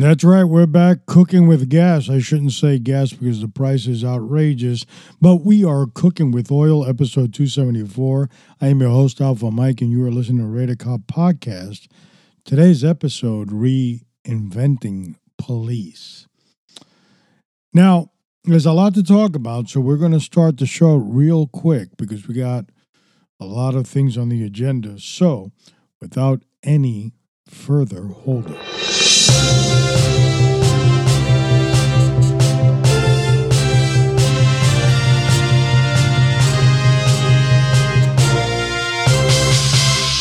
That's right. We're back cooking with gas. I shouldn't say gas because the price is outrageous, but we are cooking with oil, episode 274. I am your host, Alpha Mike, and you are listening to Radar Cop Podcast. Today's episode, Reinventing Police. Now, there's a lot to talk about, so we're going to start the show real quick because we got a lot of things on the agenda. So, without any further holdup.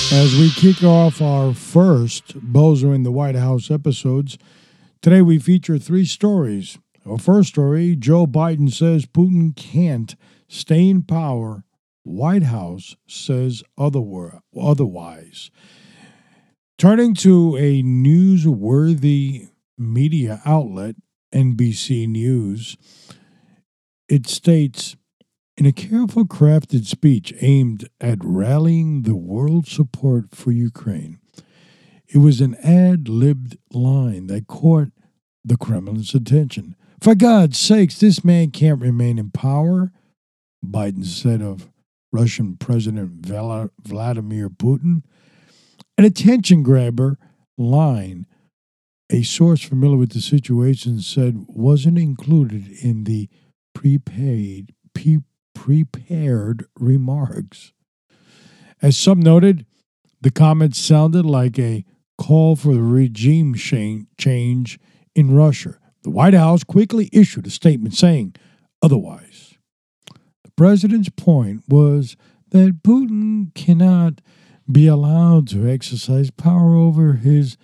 As we kick off our first Bozo in the White House episodes, today we feature three stories. Our first story, Joe Biden says Putin can't stay in power. White House says otherwise. Turning to a newsworthy media outlet, NBC News, it states, in a careful crafted speech aimed at rallying the world's support for Ukraine, it was an ad-libbed line that caught the Kremlin's attention. For God's sakes, this man can't remain in power, Biden said of Russian President Vladimir Putin. An attention grabber line, a source familiar with the situation said, wasn't included in the prepared remarks. As some noted, the comments sounded like a call for the regime change in Russia. The White House quickly issued a statement saying otherwise. The president's point was that Putin cannot be allowed to exercise power over his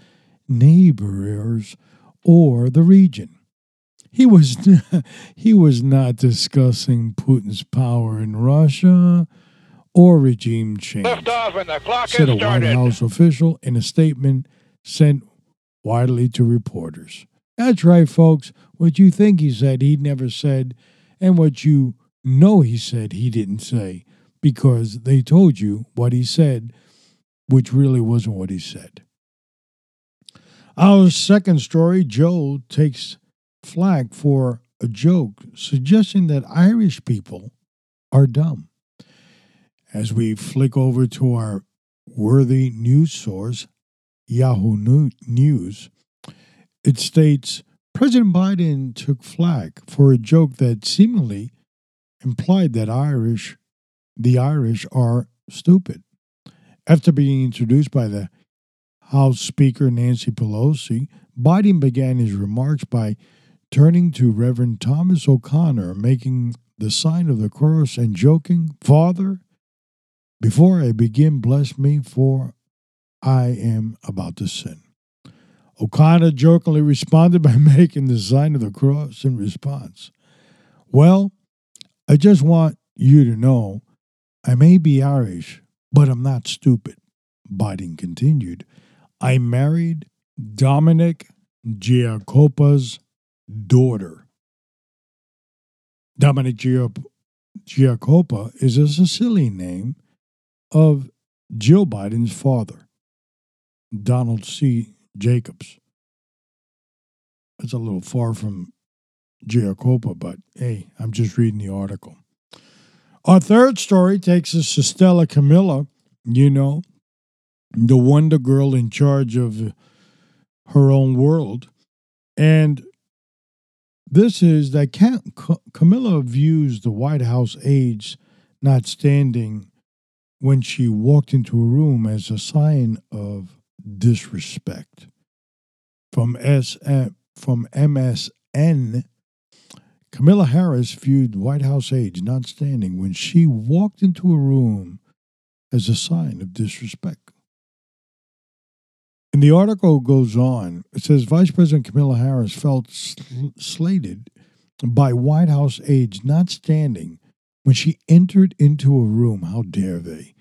neighbors or the region. He was not discussing Putin's power in Russia or regime change, said a White House official in a statement sent widely to reporters. That's right, folks. What you think he said, he never said, and what you know he said, he didn't say, because they told you what he said, which really wasn't what he said. Our second story, Joe takes flak for a joke, suggesting that Irish people are dumb. As we flick over to our worthy news source, Yahoo News, it states, President Biden took flak for a joke that seemingly implied that the Irish are stupid. After being introduced by the House Speaker Nancy Pelosi, Biden began his remarks by turning to Reverend Thomas O'Connor, making the sign of the cross and joking, "Father, before I begin, bless me, for I am about to sin." O'Connor jokingly responded by making the sign of the cross in response. "Well, I just want you to know I may be Irish, but I'm not stupid," Biden continued. "I married Dominic Giacoppa's daughter." Dominic Giacoppa is a Sicilian name of Joe Biden's father, Donald C. Jacobs. That's a little far from Giacoppa, but hey, I'm just reading the article. Our third story takes us to Stella Camilla, you know, the wonder girl in charge of her own world. And this is that Camilla views the White House aides not standing when she walked into a room as a sign of disrespect. From MSN, Kamala Harris viewed White House aides not standing when she walked into a room as a sign of disrespect. And the article goes on. It says Vice President Kamala Harris felt slated by White House aides not standing when she entered into a room. How dare they?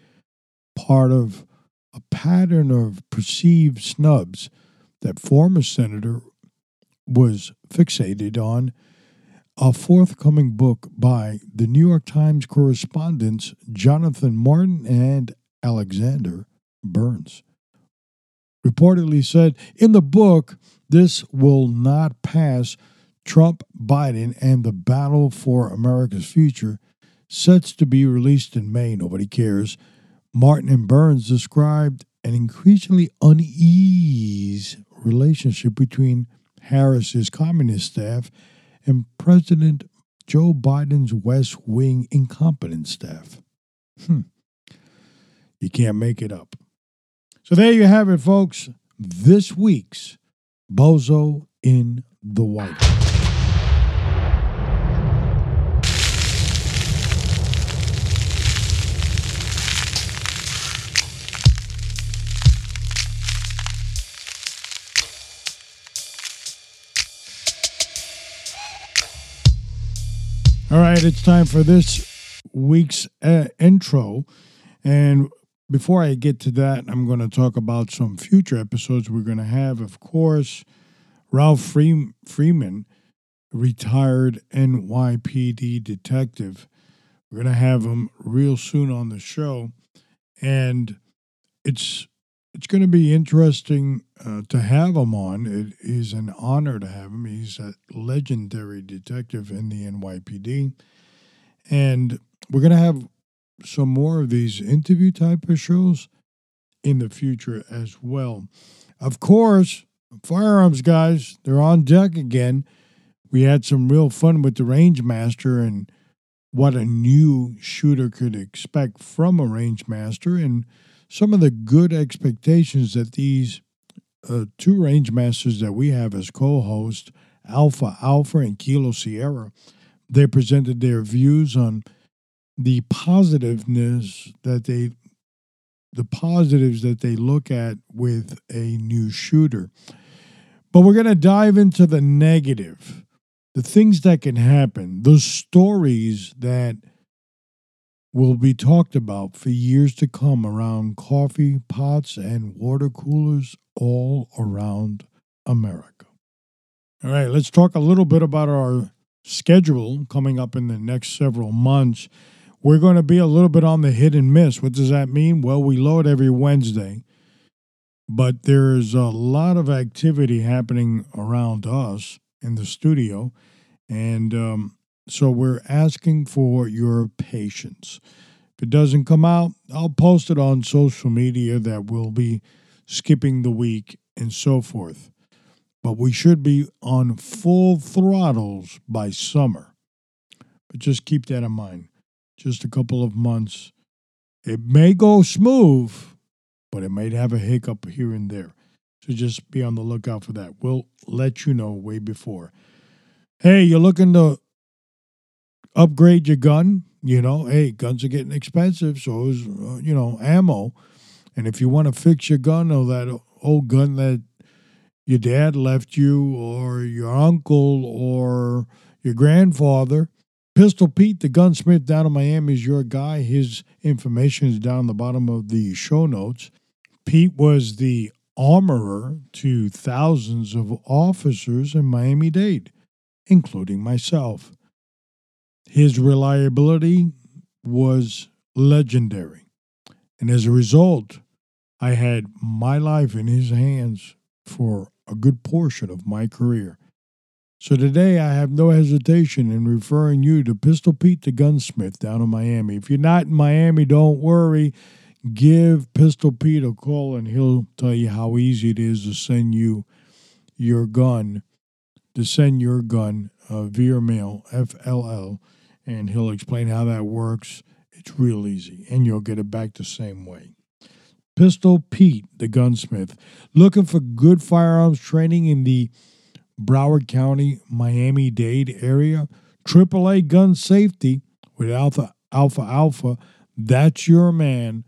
Part of a pattern of perceived snubs that former senator was fixated on. A forthcoming book by the New York Times correspondents Jonathan Martin and Alexander Burns reportedly said, in the book, This will not pass Trump, Biden, and the battle for America's future, sets to be released in May. Nobody cares. Martin and Burns described an increasingly unease relationship between Harris's communist staff and President Joe Biden's West Wing incompetent staff. You can't make it up. So there you have it, folks. This week's Bozo in the White House. All right, it's time for this week's intro. And before I get to that, I'm going to talk about some future episodes we're going to have. Of course, Ralph Freeman, retired NYPD detective. We're going to have him real soon on the show. And it's going to be interesting to have him on. It is an honor to have him. He's a legendary detective in the NYPD. And we're going to have some more of these interview type of shows in the future as well. Of course, firearms guys, they're on deck again. We had some real fun with the range master and what a new shooter could expect from a range master, and some of the good expectations that these two range masters that we have as co-hosts, Alpha Alpha and Kilo Sierra, they presented their views on the positives that they look at with a new shooter. But we're going to dive into the negative, the things that can happen, the stories that will be talked about for years to come around coffee pots and water coolers all around America. All right, let's talk a little bit about our schedule coming up in the next several months. We're going to be a little bit on the hit and miss. What does that mean? Well, we load every Wednesday, but there is a lot of activity happening around us in the studio, and so we're asking for your patience. If it doesn't come out, I'll post it on social media that we'll be skipping the week and so forth. But we should be on full throttles by summer. But just keep that in mind. Just a couple of months. It may go smooth, but it may have a hiccup here and there. So just be on the lookout for that. We'll let you know way before. Hey, you're looking to upgrade your gun, guns are getting expensive, so is, ammo. And if you want to fix your gun or that old gun that your dad left you or your uncle or your grandfather, Pistol Pete, the gunsmith down in Miami, is your guy. His information is down the bottom of the show notes. Pete was the armorer to thousands of officers in Miami-Dade, including myself. His reliability was legendary. And as a result, I had my life in his hands for a good portion of my career. So today, I have no hesitation in referring you to Pistol Pete the Gunsmith down in Miami. If you're not in Miami, don't worry. Give Pistol Pete a call, and he'll tell you how easy it is to send your gun via mail, FLL. And he'll explain how that works. It's real easy, and you'll get it back the same way. Pistol Pete, the gunsmith. Looking for good firearms training in the Broward County, Miami-Dade area? AAA Gun Safety with Alpha Alpha. That's your man,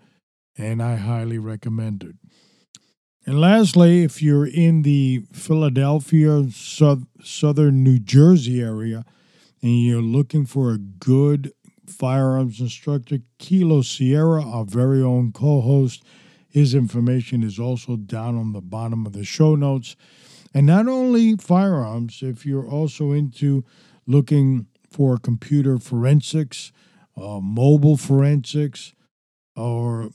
and I highly recommend it. And lastly, if you're in the Philadelphia, southern New Jersey area, and you're looking for a good firearms instructor, Kilo Sierra, our very own co-host, his information is also down on the bottom of the show notes. And not only firearms, if you're also into looking for computer forensics, mobile forensics, or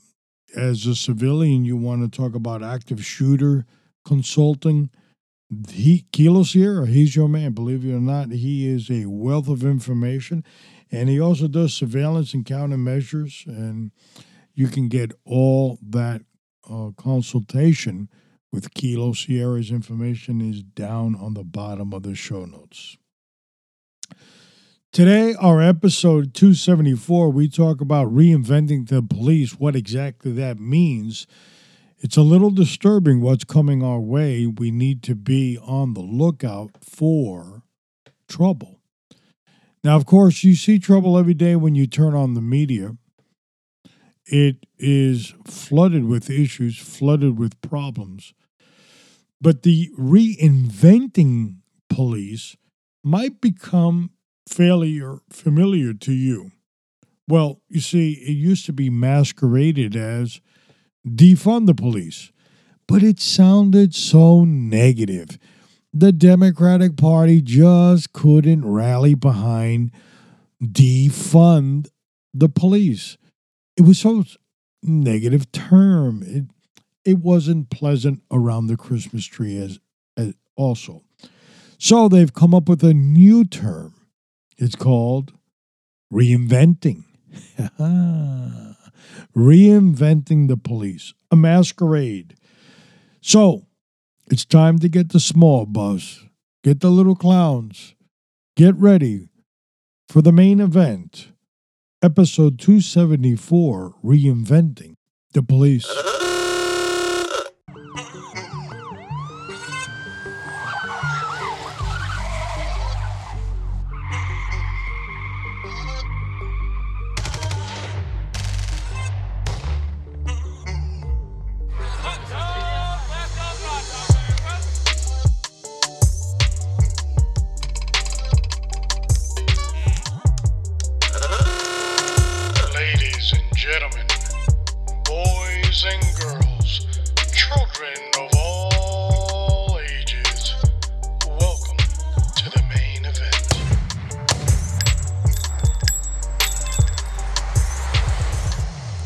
as a civilian, you want to talk about active shooter consulting, Kilo Sierra, he's your man. Believe it or not, he is a wealth of information. And he also does surveillance and countermeasures. And you can get all that consultation with Kilo Sierra. His information is down on the bottom of the show notes. Today, our episode 274, we talk about reinventing the police, what exactly that means. It's a little disturbing what's coming our way. We need to be on the lookout for trouble. Now, of course, you see trouble every day when you turn on the media. It is flooded with issues, flooded with problems. But the reinventing police might become fairly familiar to you. Well, you see, it used to be masqueraded as defund the police, but it sounded so negative. The Democratic Party just couldn't rally behind defund the police. It was so negative term. It wasn't pleasant around the Christmas tree as also. So they've come up with a new term. It's called reinventing. Reinventing the police, a masquerade. So it's time to get the small buzz, get the little clowns, get ready for the main event. Episode 274, Reinventing the Police.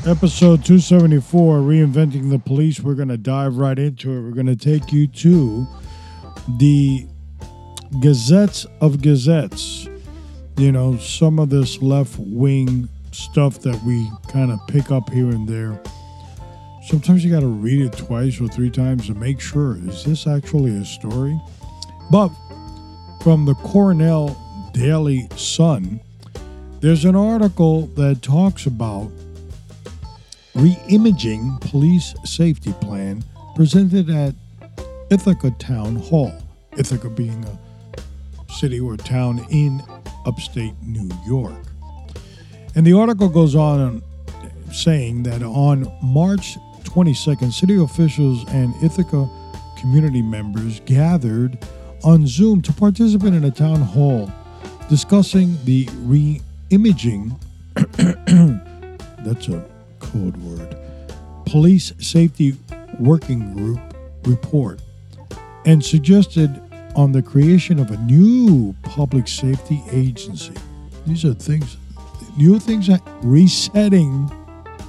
Episode 274, Reinventing the Police. We're going to dive right into it. We're going to take you to the gazettes of gazettes. You know, some of this left-wing stuff that we kind of pick up here and there. Sometimes you got to read it twice or three times to make sure, is this actually a story? But from the Cornell Daily Sun, there's an article that talks about Reimaging Police Safety Plan presented at Ithaca Town Hall. Ithaca being a city or town in upstate New York. And the article goes on saying that on March 22nd, city officials and Ithaca community members gathered on Zoom to participate in a town hall discussing the reimaging. That's a code word. Police Safety Working Group report, and suggested on the creation of a new public safety agency. These are things, new things that resetting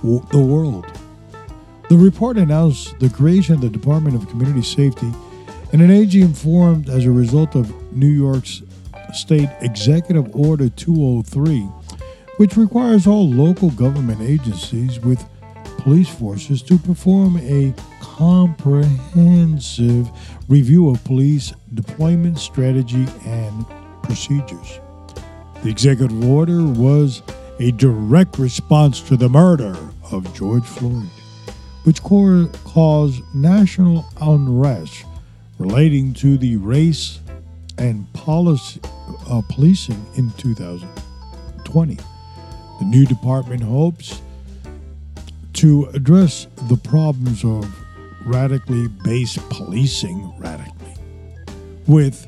the world. The report announced the creation of the Department of Community Safety and an agency formed as a result of New York's State Executive Order 203, which requires all local government agencies with police forces to perform a comprehensive review of police deployment strategy and procedures. The executive order was a direct response to the murder of George Floyd, which caused national unrest relating to the race and policing in 2020. The new department hopes to address the problems of radically based policing with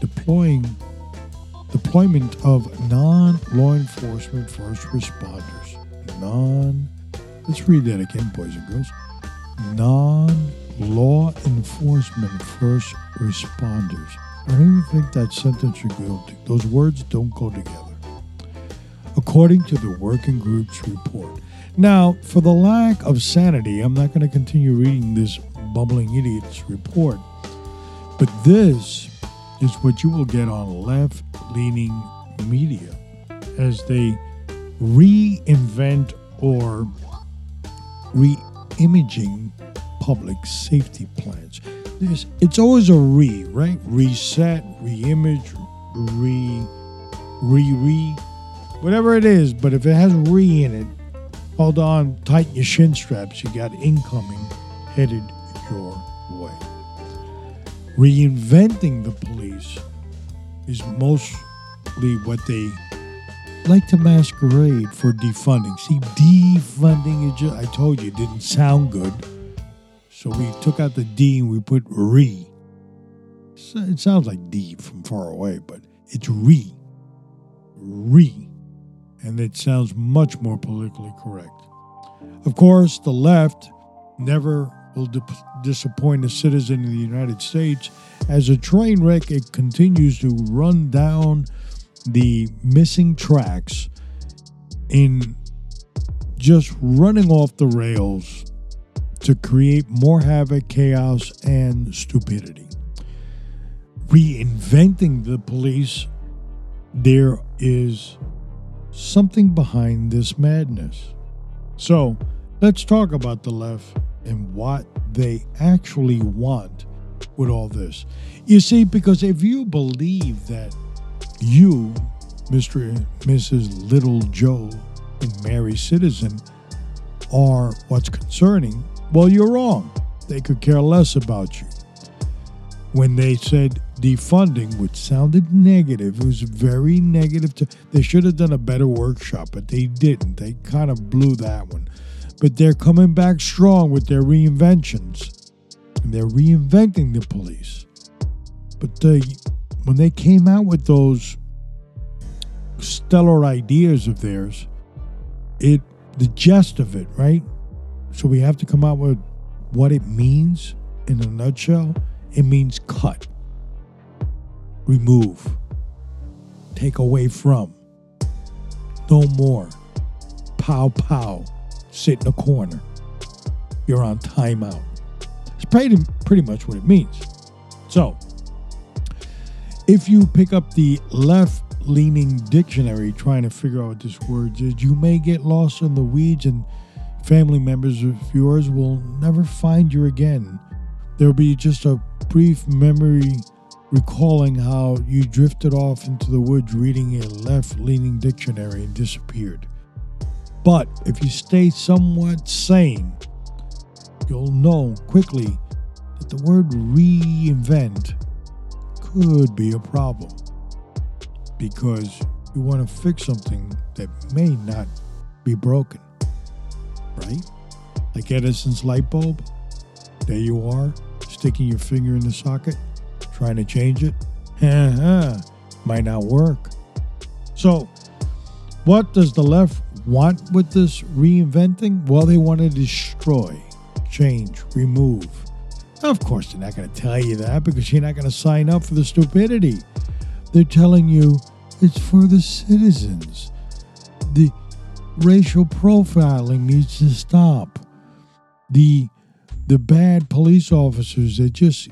deployment of non-law enforcement first responders. Let's read that again, boys and girls. Non-law enforcement first responders. I don't even think that sentence should go. Those words don't go together, according to the working group's report. Now, for the lack of sanity, I'm not going to continue reading this bumbling idiot's report, But this is what you will get on left-leaning media as they reinvent or re-imaging public safety plans. It's always a re, right? Reset, re-image, re, whatever it is. But if it has re in it, hold on, tighten your shin straps. You got incoming headed your way. Reinventing the police is mostly what they like to masquerade for defunding. See, defunding is just, I told you, it didn't sound good. So we took out the D and we put re. It sounds like D from far away, but it's re. Re. And it sounds much more politically correct. Of course, the left never will disappoint a citizen of the United States. As a train wreck, it continues to run down the missing tracks in just running off the rails to create more havoc, chaos, and stupidity. Reinventing the police, there is something behind this madness. So let's talk about the left and what they actually want with all this. You see, because if you believe that you, Mr. and Mrs. Little Joe and Mary Citizen, are what's concerning, well, you're wrong. They could care less about you. When they said defunding, which sounded negative, it was very negative. They should have done a better workshop, but they didn't. They kind of blew that one. But they're coming back strong with their reinventions. And they're reinventing the police. But when they came out with those stellar ideas of theirs, the gist of it, right? So we have to come out with what it means in a nutshell. It means cut, remove, take away from, no more, pow pow, sit in a corner, you're on timeout. It's pretty much what it means. So, if you pick up the left-leaning dictionary trying to figure out what this word is, you may get lost in the weeds and family members of yours will never find you again. There'll be just a brief memory recalling how you drifted off into the woods reading a left-leaning dictionary and disappeared. But if you stay somewhat sane, you'll know quickly that the word reinvent could be a problem because you want to fix something that may not be broken, right? Like Edison's light bulb. There you are, sticking your finger in the socket, trying to change it. Might not work. So, what does the left want with this reinventing? Well, they want to destroy, change, remove. Now, of course, they're not going to tell you that because you're not going to sign up for the stupidity. They're telling you it's for the citizens. The racial profiling needs to stop. The bad police officers that just,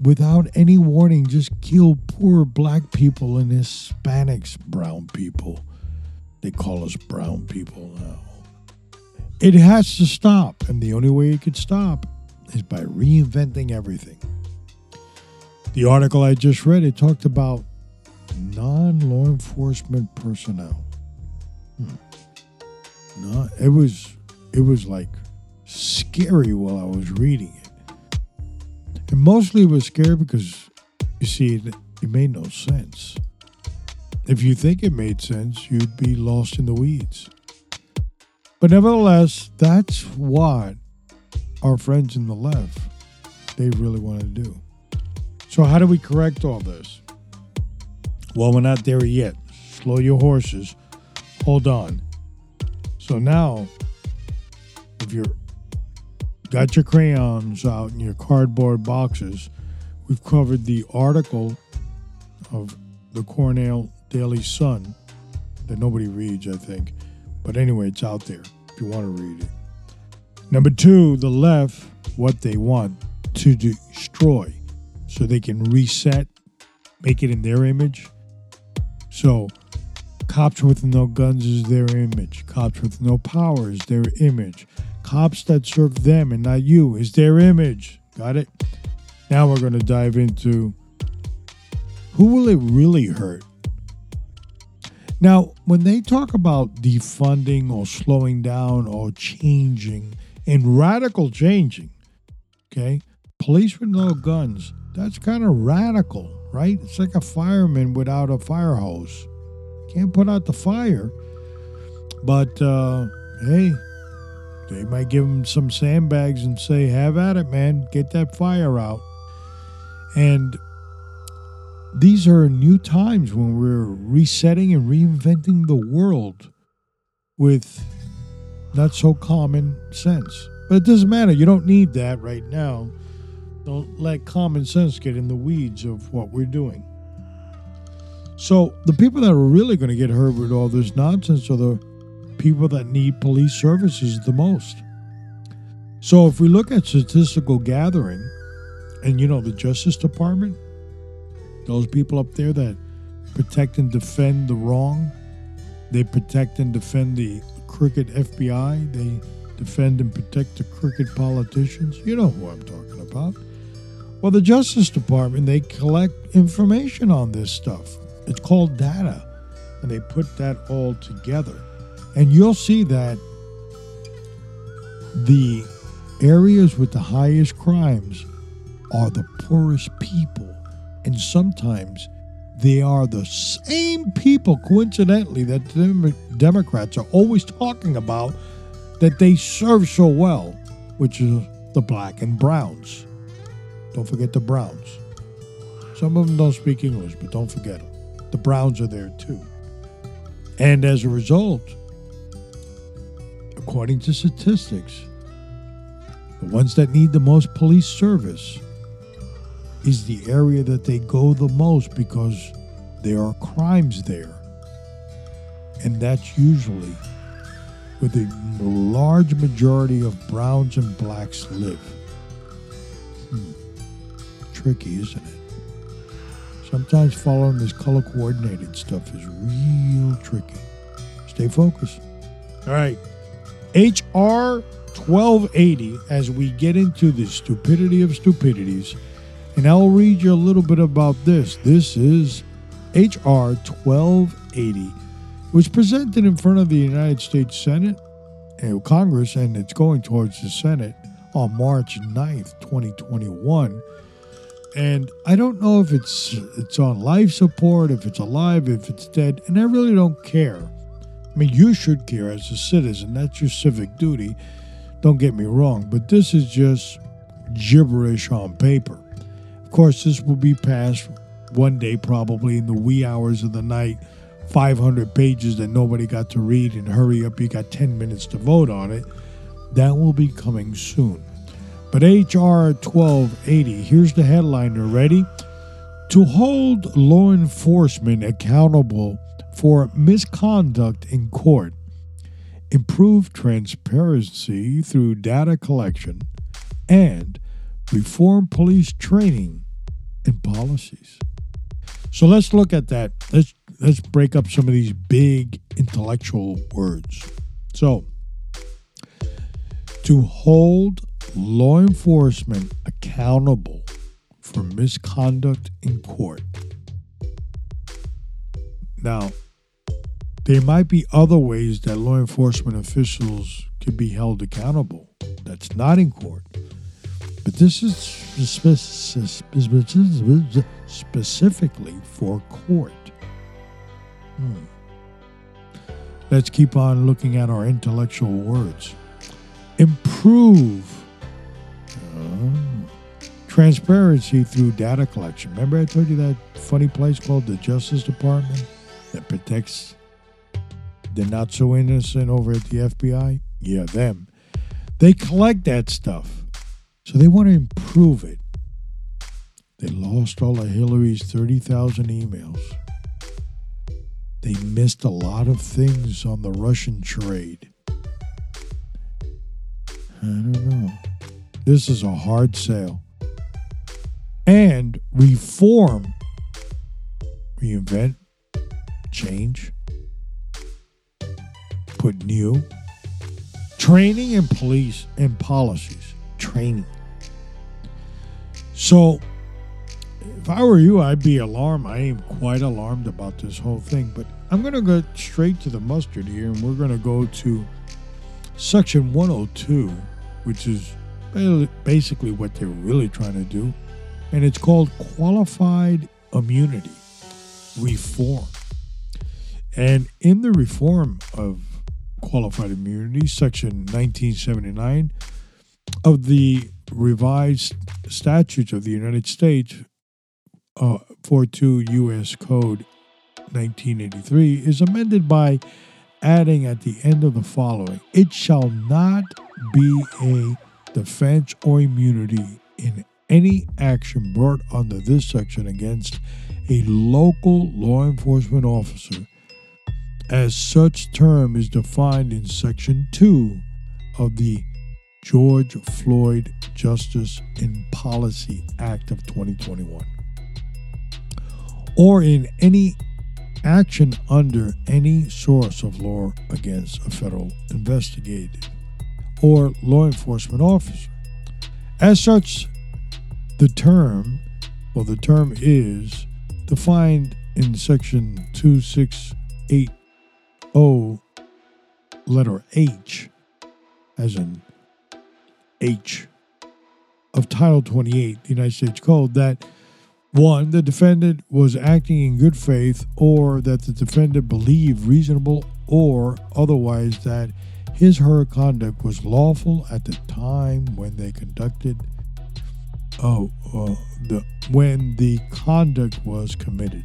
without any warning, just kill poor black people and Hispanics, brown people. They call us brown people now. It has to stop, and the only way it could stop is by reinventing everything. The article I just read, it talked about non-law enforcement personnel. No, it was like scary while I was reading it. And mostly it was scary because, you see, it made no sense. If you think it made sense, you'd be lost in the weeds. But nevertheless, that's what our friends in the left, they really want to do. So how do we correct all this? Well, we're not there yet. Slow your horses. Hold on. So now, if you're got your crayons out in your cardboard boxes. We've covered the article of the Cornell Daily Sun that nobody reads, I think. But anyway, it's out there if you want to read it. Number 2, the left, what they want to destroy. so they can reset, make it in their image. So cops with no guns is their image. Cops with no power is their image. Cops that serve them and not you is their image. Got it? Now we're going to dive into who will it really hurt? Now, when they talk about defunding or slowing down or changing and radical changing, okay, police with no guns, that's kind of radical, right? It's like a fireman without a fire hose. Can't put out the fire, but hey, they might give them some sandbags and say, have at it, man. Get that fire out. And these are new times when we're resetting and reinventing the world with not so common sense. But it doesn't matter. You don't need that right now. Don't let common sense get in the weeds of what we're doing. So the people that are really going to get hurt with all this nonsense are the people that need police services the most. So if we look at statistical gathering and, you know, the Justice Department, those people up there that protect and defend the wrong, they protect and defend the crooked FBI, they defend and protect the crooked politicians. You know who I'm talking about. Well, the Justice Department, they collect information on this stuff. It's called data, and they put that all together. And you'll see that the areas with the highest crimes are the poorest people. And sometimes they are the same people, coincidentally, that the Democrats are always talking about that they serve so well, which is the black and browns. Don't forget the browns. Some of them don't speak English, but don't forget them. The browns are there too. And as a result, according to statistics, the ones that need the most police service is the area that they go the most because there are crimes there. And that's usually where the large majority of browns and blacks live. Tricky, isn't it? Sometimes following this color-coordinated stuff is real tricky. Stay focused. All right. H.R. 1280, as we get into the stupidity of stupidities, and I'll read you a little bit about this. This is H.R. 1280. It was presented in front of the United States Senate and Congress, and it's going towards the Senate on March 9th, 2021. And I don't know if it's on life support, if it's alive, if it's dead, and I really don't care. I mean, you should care as a citizen. That's your civic duty. Don't get me wrong, but this is just gibberish on paper. Of course, this will be passed one day, probably in the wee hours of the night, 500 pages that nobody got to read, and hurry up, you got 10 minutes to vote on it. That will be coming soon. But H.R. 1280, here's the headline already. To hold law enforcement accountable for misconduct in court, improve transparency through data collection, and reform police training and policies. So let's look at that. Let's break up some of these big intellectual words. So, to hold law enforcement accountable for misconduct in court. Now, there might be other ways that law enforcement officials could be held accountable. That's not in court. But this is specifically for court. Let's keep on looking at our intellectual words. Improve transparency through data collection. Remember I told you that funny place called the Justice Department that protects the not so innocent over at the FBI? Yeah, them. They collect that stuff. So they want to improve it. They lost all of Hillary's 30,000 emails. They missed a lot of things on the Russian trade. I don't know. This is a hard sale. and reform, reinvent, change, put new training in police and policies. Training. So if I were you, I'd be alarmed. I am quite alarmed about this whole thing, but I'm going to go straight to the mustard here, and we're going to go to Section 102, which is basically what they're really trying to do, and it's called qualified immunity reform. And in the reform of qualified immunity, Section 1979 of the revised statutes of the United States 42 U.S. Code 1983 is amended by adding at the end of the following: it shall not be a defense or immunity in any action brought under this section against a local law enforcement officer, as such term is defined in Section 2 of the George Floyd Justice in Policy Act of 2021, or in any action under any source of law against a federal investigator or law enforcement officer. As such, the term is defined in Section 2680, letter H, as in H, of Title 28, the United States Code, that 1. The defendant was acting in good faith, or that the defendant believed reasonable or otherwise that his or her conduct was lawful at the time when they conducted, when the conduct was committed.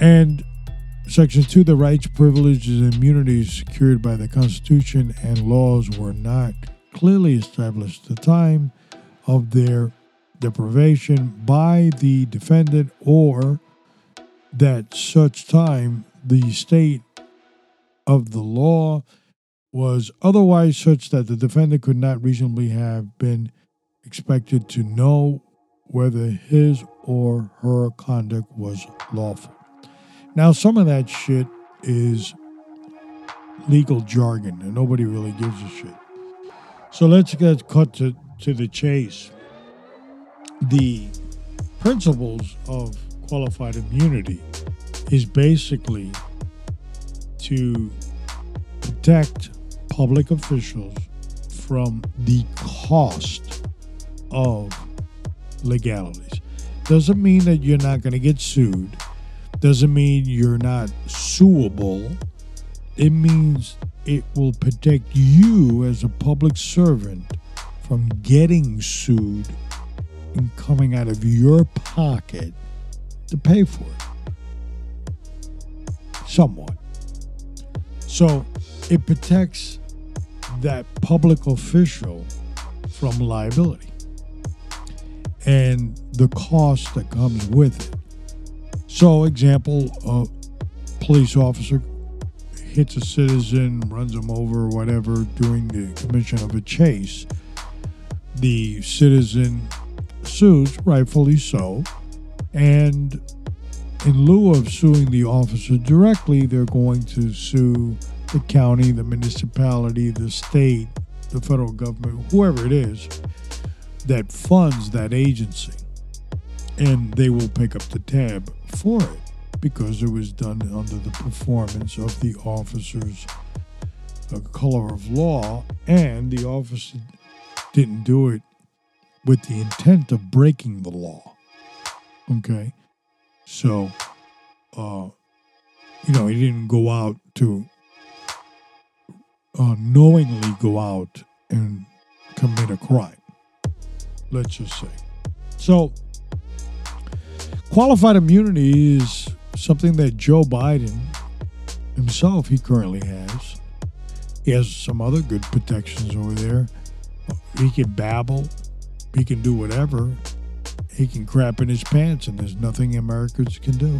And Section 2, the rights, privileges, and immunities secured by the Constitution and laws were not clearly established at the time of their deprivation by the defendant, or that such time the state of the law was otherwise such that the defendant could not reasonably have been expected to know whether his or her conduct was lawful. Now, some of that shit is legal jargon and nobody really gives a shit. So let's get cut to the chase. The principles of qualified immunity is basically to protect public officials from the cost of legalities. Doesn't mean that you're not going to get sued. Doesn't mean you're not suable. It means it will protect you as a public servant from getting sued and coming out of your pocket to pay for it. Somewhat. So it protects that public official from liability and the cost that comes with it. So, example, a police officer hits a citizen, runs him over, or whatever, during the commission of a chase. The citizen sues, rightfully so, and in lieu of suing the officer directly, they're going to sue the county, the municipality, the state, the federal government, whoever it is that funds that agency, and they will pick up the tab for it because it was done under the performance of the officer's color of law, and the officer didn't do it with the intent of breaking the law. Okay? So, he didn't go out to knowingly go out and commit a crime, let's just say. So, qualified immunity is something that Joe Biden himself, he currently has. He has some other good protections over there. He can babble. He can do whatever. He can crap in his pants, and there's nothing Americans can do.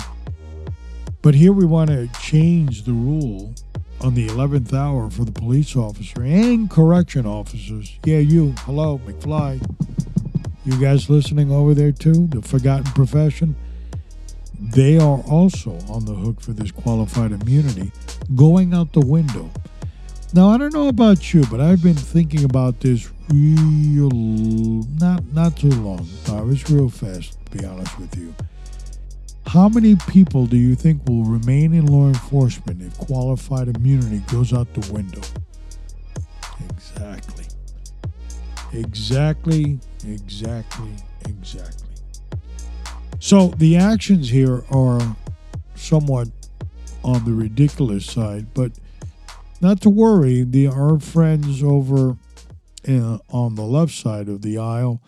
But here we want to change the rule on the 11th hour for the police officer and correction officers. Yeah, you. Hello, McFly. You guys listening over there too, the forgotten profession, they are also on the hook for this qualified immunity going out the window. Now, I don't know about you, but I've been thinking about this not too long. I was real fast, to be honest with you. How many people do you think will remain in law enforcement if qualified immunity goes out the window? Exactly. So the actions here are somewhat on the ridiculous side, but not to worry. Our friends over on the left side of the aisle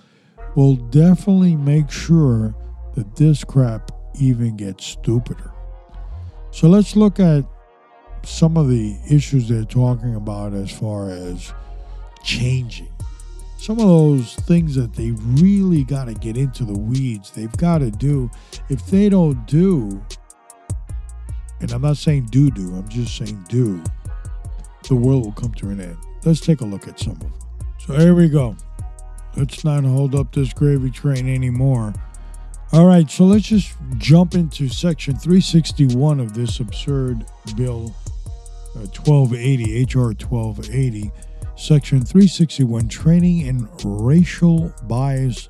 will definitely make sure that this crap even gets stupider. So let's look at some of the issues they're talking about as far as changing. Some of those things that they really got to get into the weeds, they've got to do. If they don't do, and I'm not saying do, I'm just saying do, the world will come to an end. Let's take a look at some of them. So here we go. Let's not hold up this gravy train anymore. All right, so let's just jump into Section 361 of this absurd bill, 1280, H.R. 1280. Section 361, training in racial bias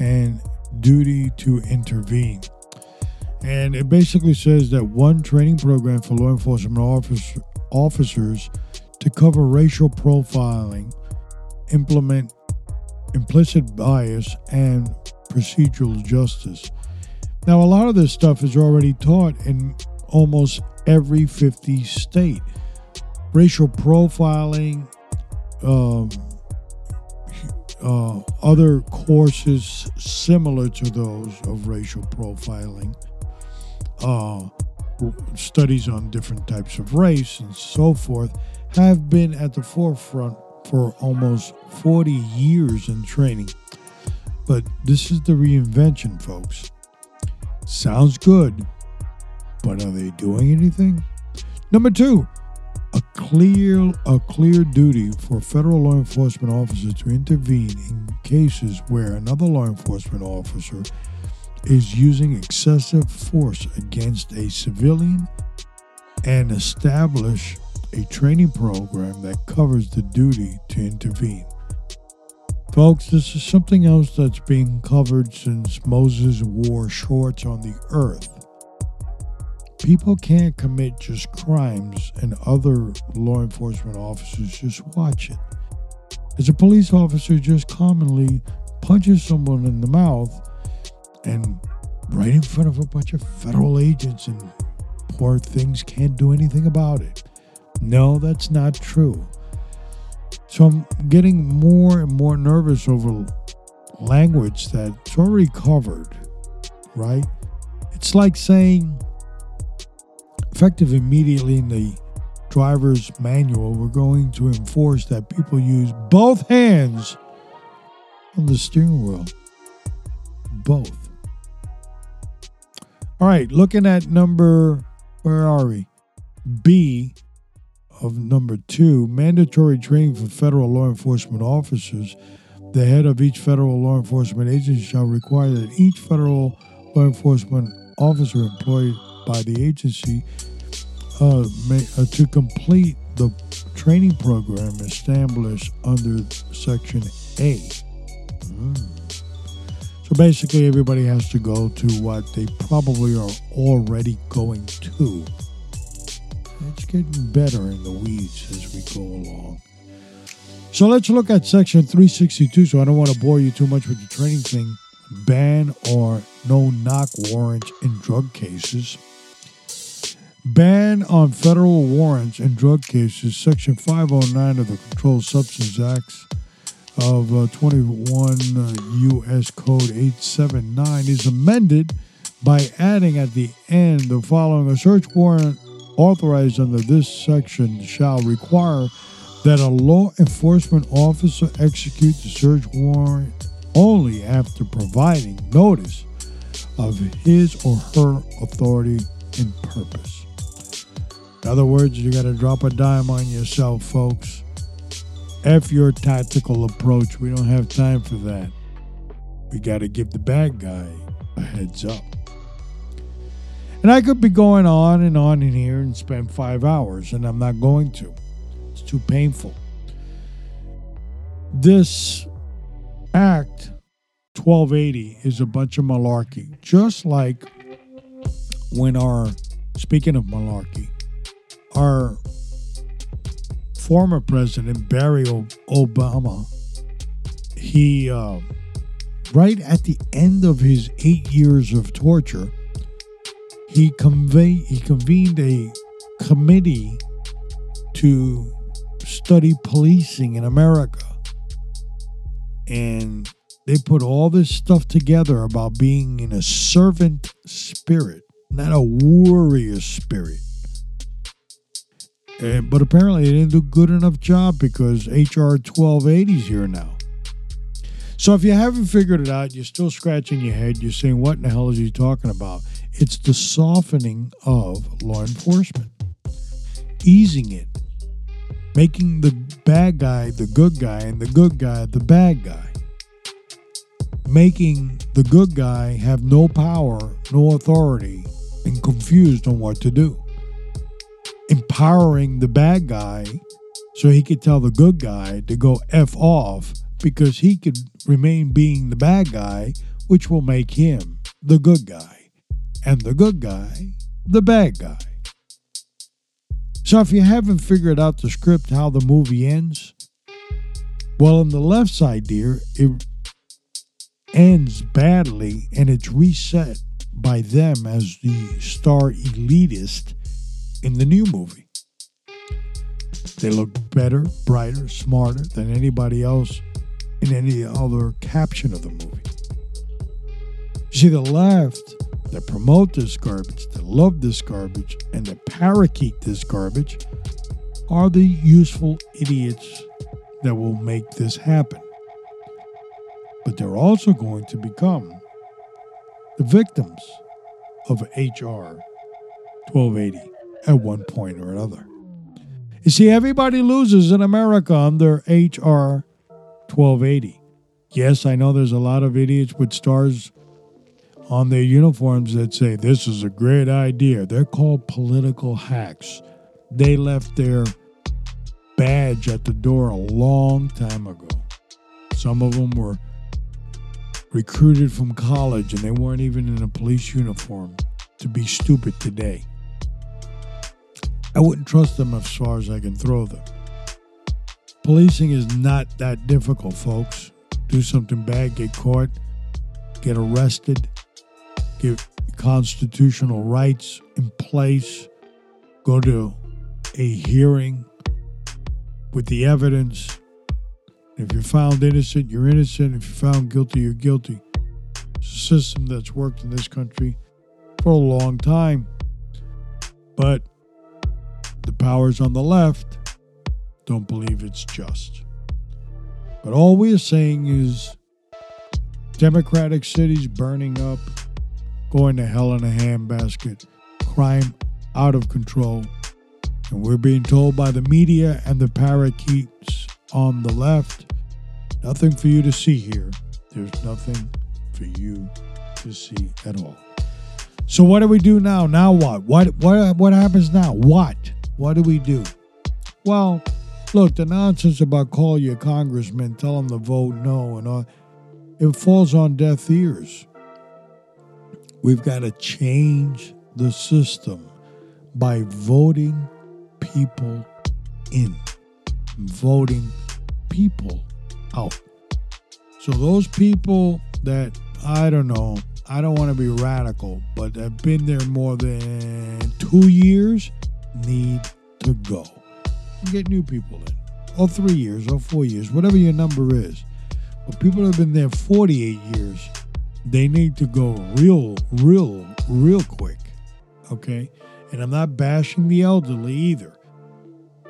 and duty to intervene. And it basically says that one training program for law enforcement officers to cover racial profiling, implement implicit bias, and procedural justice. Now, a lot of this stuff is already taught in almost every 50 state. Racial profiling, other courses similar to those of racial profiling, studies on different types of race and so forth, have been at the forefront for almost 40 years in training. But this is the reinvention, folks. Sounds good, but are they doing anything? Number two, a clear duty for federal law enforcement officers to intervene in cases where another law enforcement officer is using excessive force against a civilian, and establish a training program that covers the duty to intervene. Folks, this is something else that's being covered since Moses wore shorts on the earth. People can't commit just crimes and other law enforcement officers just watch it. As a police officer just commonly punches someone in the mouth and right in front of a bunch of federal agents, and poor things can't do anything about it. No, that's not true. So I'm getting more and more nervous over language that's already covered, right? It's like saying, effective immediately in the driver's manual, we're going to enforce that people use both hands on the steering wheel. Both. All right, looking at number, where are we? B of number 2, mandatory training for federal law enforcement officers. The head of each federal law enforcement agency shall require that each federal law enforcement officer employed by the agency to complete the training program established under Section A. So basically everybody has to go to what they probably are already going to. It's getting better in the weeds as we go along. So let's look at Section 362. So I don't want to bore you too much with the training thing. Ban or no-knock warrants in drug cases. Ban on federal warrants in drug cases, Section 509 of the Controlled Substance Acts of 21 U.S. Code 879 is amended by adding at the end the following: a search warrant authorized under this section shall require that a law enforcement officer execute the search warrant only after providing notice of his or her authority and purpose. In other words, you got to drop a dime on yourself, folks. F your tactical approach. We don't have time for that. We got to give the bad guy a heads up. And I could be going on in here and spend 5 hours, and I'm not going to. It's too painful. This act 1280 is a bunch of malarkey, just like when our, speaking of malarkey, our former president, Barry Obama, he, right at the end of his 8 years of torture, he convened a committee to study policing in America. And they put all this stuff together about being in a servant spirit, not a warrior spirit. But apparently they didn't do a good enough job because HR 1280 is here now. So if you haven't figured it out, you're still scratching your head. You're saying, what in the hell is he talking about? It's the softening of law enforcement, easing it, making the bad guy the good guy and the good guy the bad guy, making the good guy have no power, no authority, and confused on what to do, empowering the bad guy so he could tell the good guy to go F off because he could remain being the bad guy, which will make him the good guy, and the good guy the bad guy. So if you haven't figured out the script, how the movie ends, well, on the left side, dear, it ends badly, and it's reset by them as the star elitist in the new movie. They look better, brighter, smarter than anybody else in any other caption of the movie. You see, the left, that promote this garbage, that love this garbage, and that parakeet this garbage, are the useful idiots that will make this happen. But they're also going to become the victims of HR 1280 at one point or another. You see, everybody loses in America under HR 1280. Yes, I know there's a lot of idiots with stars on their uniforms that say, this is a great idea. They're called political hacks. They left their badge at the door a long time ago. Some of them were recruited from college and they weren't even in a police uniform to be stupid today. I wouldn't trust them as far as I can throw them. Policing is not that difficult, folks. Do something bad, get caught, get arrested, get constitutional rights in place, go to a hearing with the evidence. If you're found innocent, you're innocent. If you're found guilty, you're guilty. It's a system that's worked in this country for a long time. But the powers on the left don't believe it's just. But all we're saying is democratic cities burning up, going to hell in a handbasket, crime out of control. And we're being told by the media and the parakeets on the left, nothing for you to see here. There's nothing for you to see at all. So what do we do now? Now what? What happens now? What do we do? Well, look, the nonsense about call your congressman, tell him to vote no, and all, it falls on deaf ears. We've got to change the system by voting people in, voting people out. So those people that, I don't know, I don't want to be radical, but have been there more than 2 years need to go. And get new people in, or 3 years, or 4 years, whatever your number is. But people have been there 48 years, they need to go real quick, okay? And I'm not bashing the elderly either.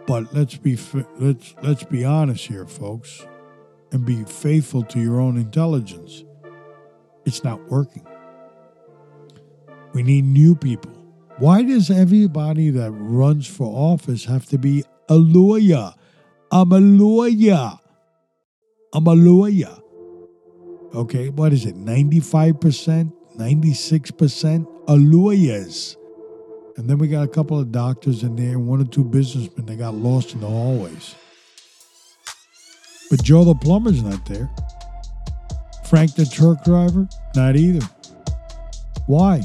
But let's be honest here, folks, and be faithful to your own intelligence. It's not working. We need new people. Why does everybody that runs for office have to be a lawyer? I'm a lawyer. okay, what is it, 95%, 96% are lawyers. And then we got a couple of doctors in there and one or two businessmen that got lost in the hallways. But Joe the plumber's not there. Frank the truck driver, not either. Why?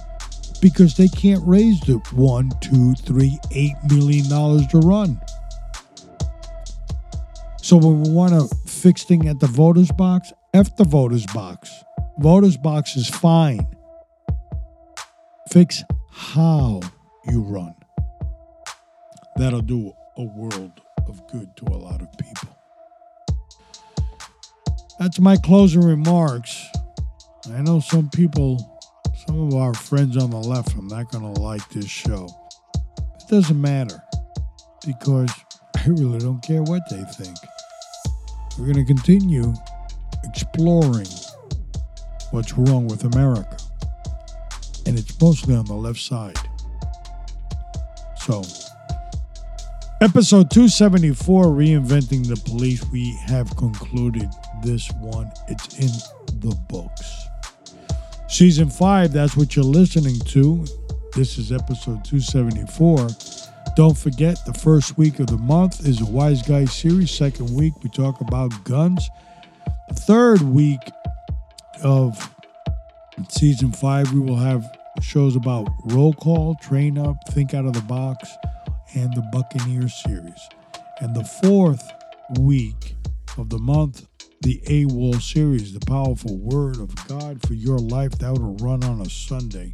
Because they can't raise the $1, $2, $3, $8 million to run. So when we want to fix things at the voters box, F the voters box. Voters box is fine. Fix how you run. That'll do a world of good to a lot of people. That's my closing remarks. I know some people, some of our friends on the left, I'm not going to like this show. It doesn't matter because I really don't care what they think. We're going to continue exploring what's wrong with America. And it's mostly on the left side. So, episode 274, Reinventing the Police, we have concluded this one. It's in the books. Season 5, that's what you're listening to. This is episode 274. Don't forget, the first week of the month is a Wise Guy series. Second week, we talk about guns. The third week of season 5, we will have shows about Roll Call, Train Up, Think Out of the Box, and the Buccaneer series. And the fourth week of the month, the AWOL series, the powerful word of God for your life. That will run on a Sunday.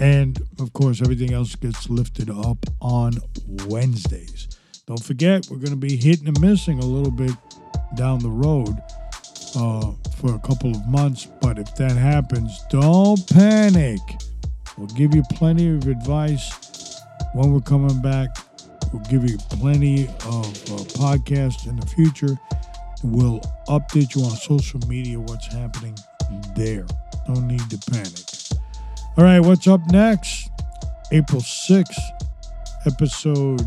And, of course, everything else gets lifted up on Wednesdays. Don't forget, we're going to be hitting and missing a little bit down the road for a couple of months. But if that happens, don't panic. We'll give you plenty of advice when we're coming back. We'll give you plenty of podcasts in the future. We'll update you on social media what's happening there. No need to panic. All right, what's up next? April 6th, episode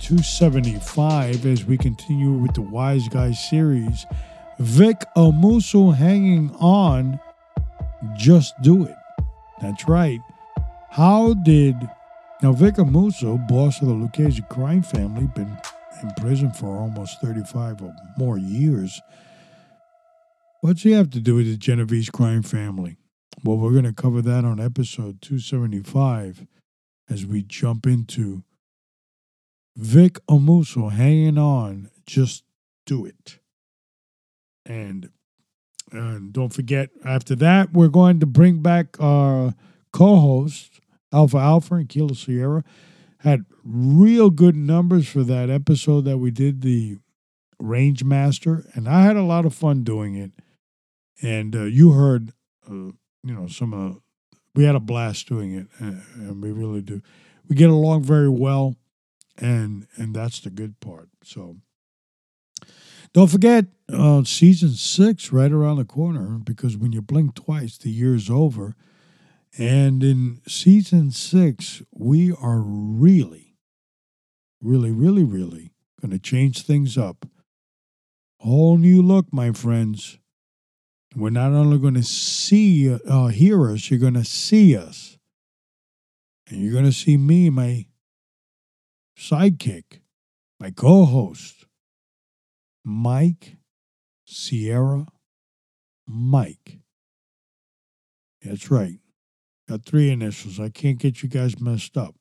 275, as we continue with the Wise Guy series. Vic Amuso hanging on, just do it. That's right. Now, Vic Amuso, boss of the Lucchese crime family, been in prison for almost 35 or more years. What's he have to do with the Genovese crime family? Well, we're going to cover that on episode 275 as we jump into Vic Amuso hanging on, just do it. And don't forget, after that, we're going to bring back our co-hosts, Alpha Alpha and Kilo Sierra. Had real good numbers for that episode that we did, the Range Master, and I had a lot of fun doing it. And you heard, we had a blast doing it, and we really do. We get along very well, and that's the good part. So don't forget, season 6 right around the corner, because when you blink twice, the year's over. And in season 6, we are really going to change things up. Whole new look, my friends. We're not only going to hear us, you're going to see us. And you're going to see me, my sidekick, my co-host, Mike Sierra Mike. That's right. Got 3 initials. I can't get you guys messed up.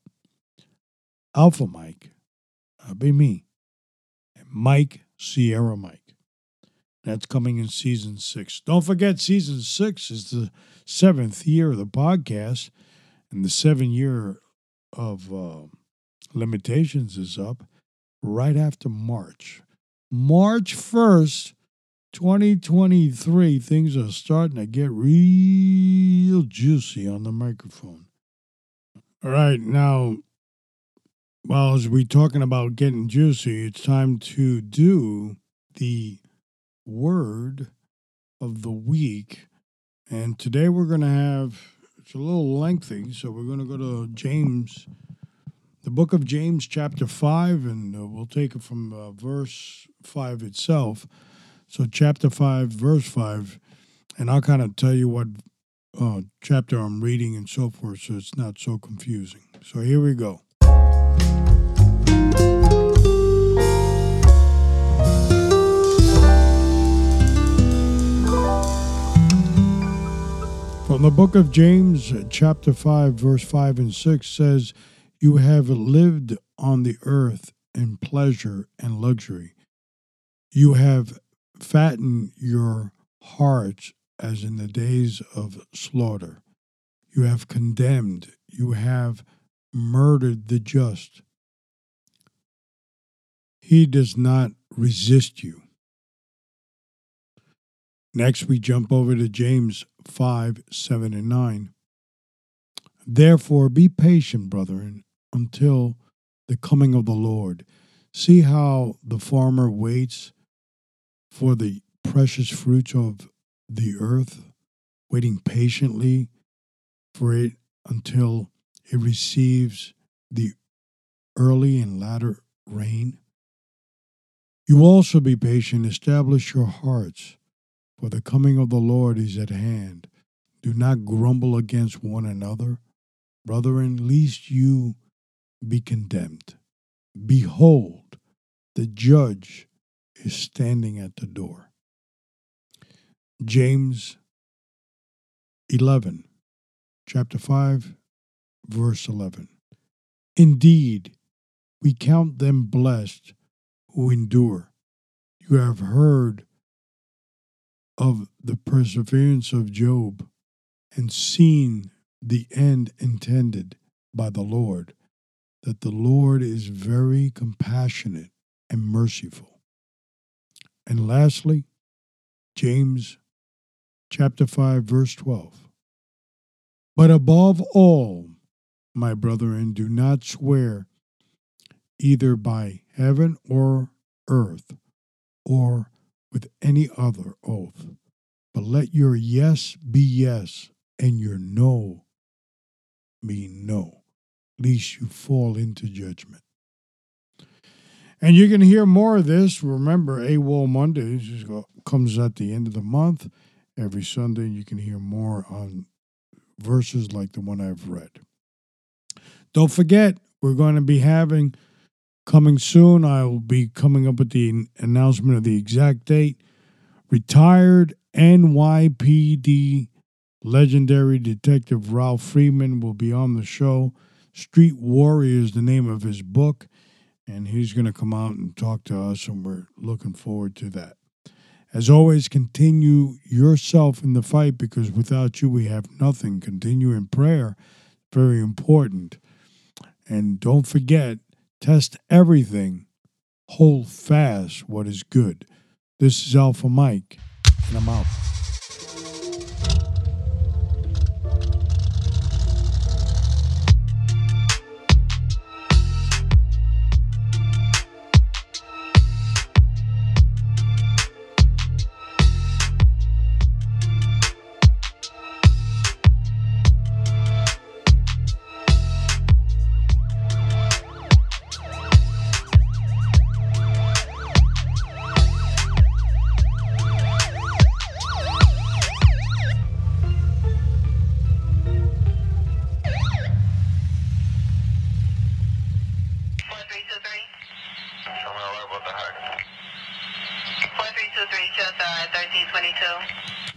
Alpha Mike. That'll be me. And Mike Sierra Mike. That's coming in season 6. Don't forget, season 6 is the 7th year of the podcast, and the 7th year of limitations is up right after March. March 1st, 2023, things are starting to get real juicy on the microphone. All right, now, while we're talking about getting juicy, it's time to do the Word of the Week. And today we're going to have, it's a little lengthy, so we're going to go to James, the book of James, chapter 5, and we'll take it from verse 5 itself. So chapter 5, verse 5, And I'll kind of tell you what chapter I'm reading and so forth, so it's not so confusing. So here we go. From the book of James, chapter 5, verse 5 and 6 says, "You have lived on the earth in pleasure and luxury. You have fattened your hearts as in the days of slaughter. You have condemned, you have murdered the just. He does not resist you." Next, we jump over to James 5, 7, and 9. "Therefore, be patient, brethren, until the coming of the Lord. See how the farmer waits for the precious fruits of the earth, waiting patiently for it until it receives the early and latter rain. You also be patient, establish your hearts, for the coming of the Lord is at hand. Do not grumble against one another, brethren, lest you be condemned. Behold, the judge is standing at the door." James 11, chapter 5, verse 11. "Indeed, we count them blessed who endure. You have heard of the perseverance of Job, and seen the end intended by the Lord, that the Lord is very compassionate and merciful." And lastly, James chapter 5, verse 12. "But above all, my brethren, do not swear either by heaven or earth or with any other oath, but let your yes be yes and your no be no, lest you fall into judgment." And you can hear more of this. Remember, AWOL Monday comes at the end of the month. Every Sunday, you can hear more on verses like the one I've read. Don't forget, we're going to be having coming soon, I will be coming up with the announcement of the exact date. Retired NYPD legendary detective Ralph Freeman will be on the show. Street Warriors, the name of his book. And he's going to come out and talk to us, and we're looking forward to that. As always, continue yourself in the fight, because without you, we have nothing. Continue in prayer. Very important. And don't forget, test everything, hold fast what is good. This is Alpha Mike, and I'm out. Three, 1322.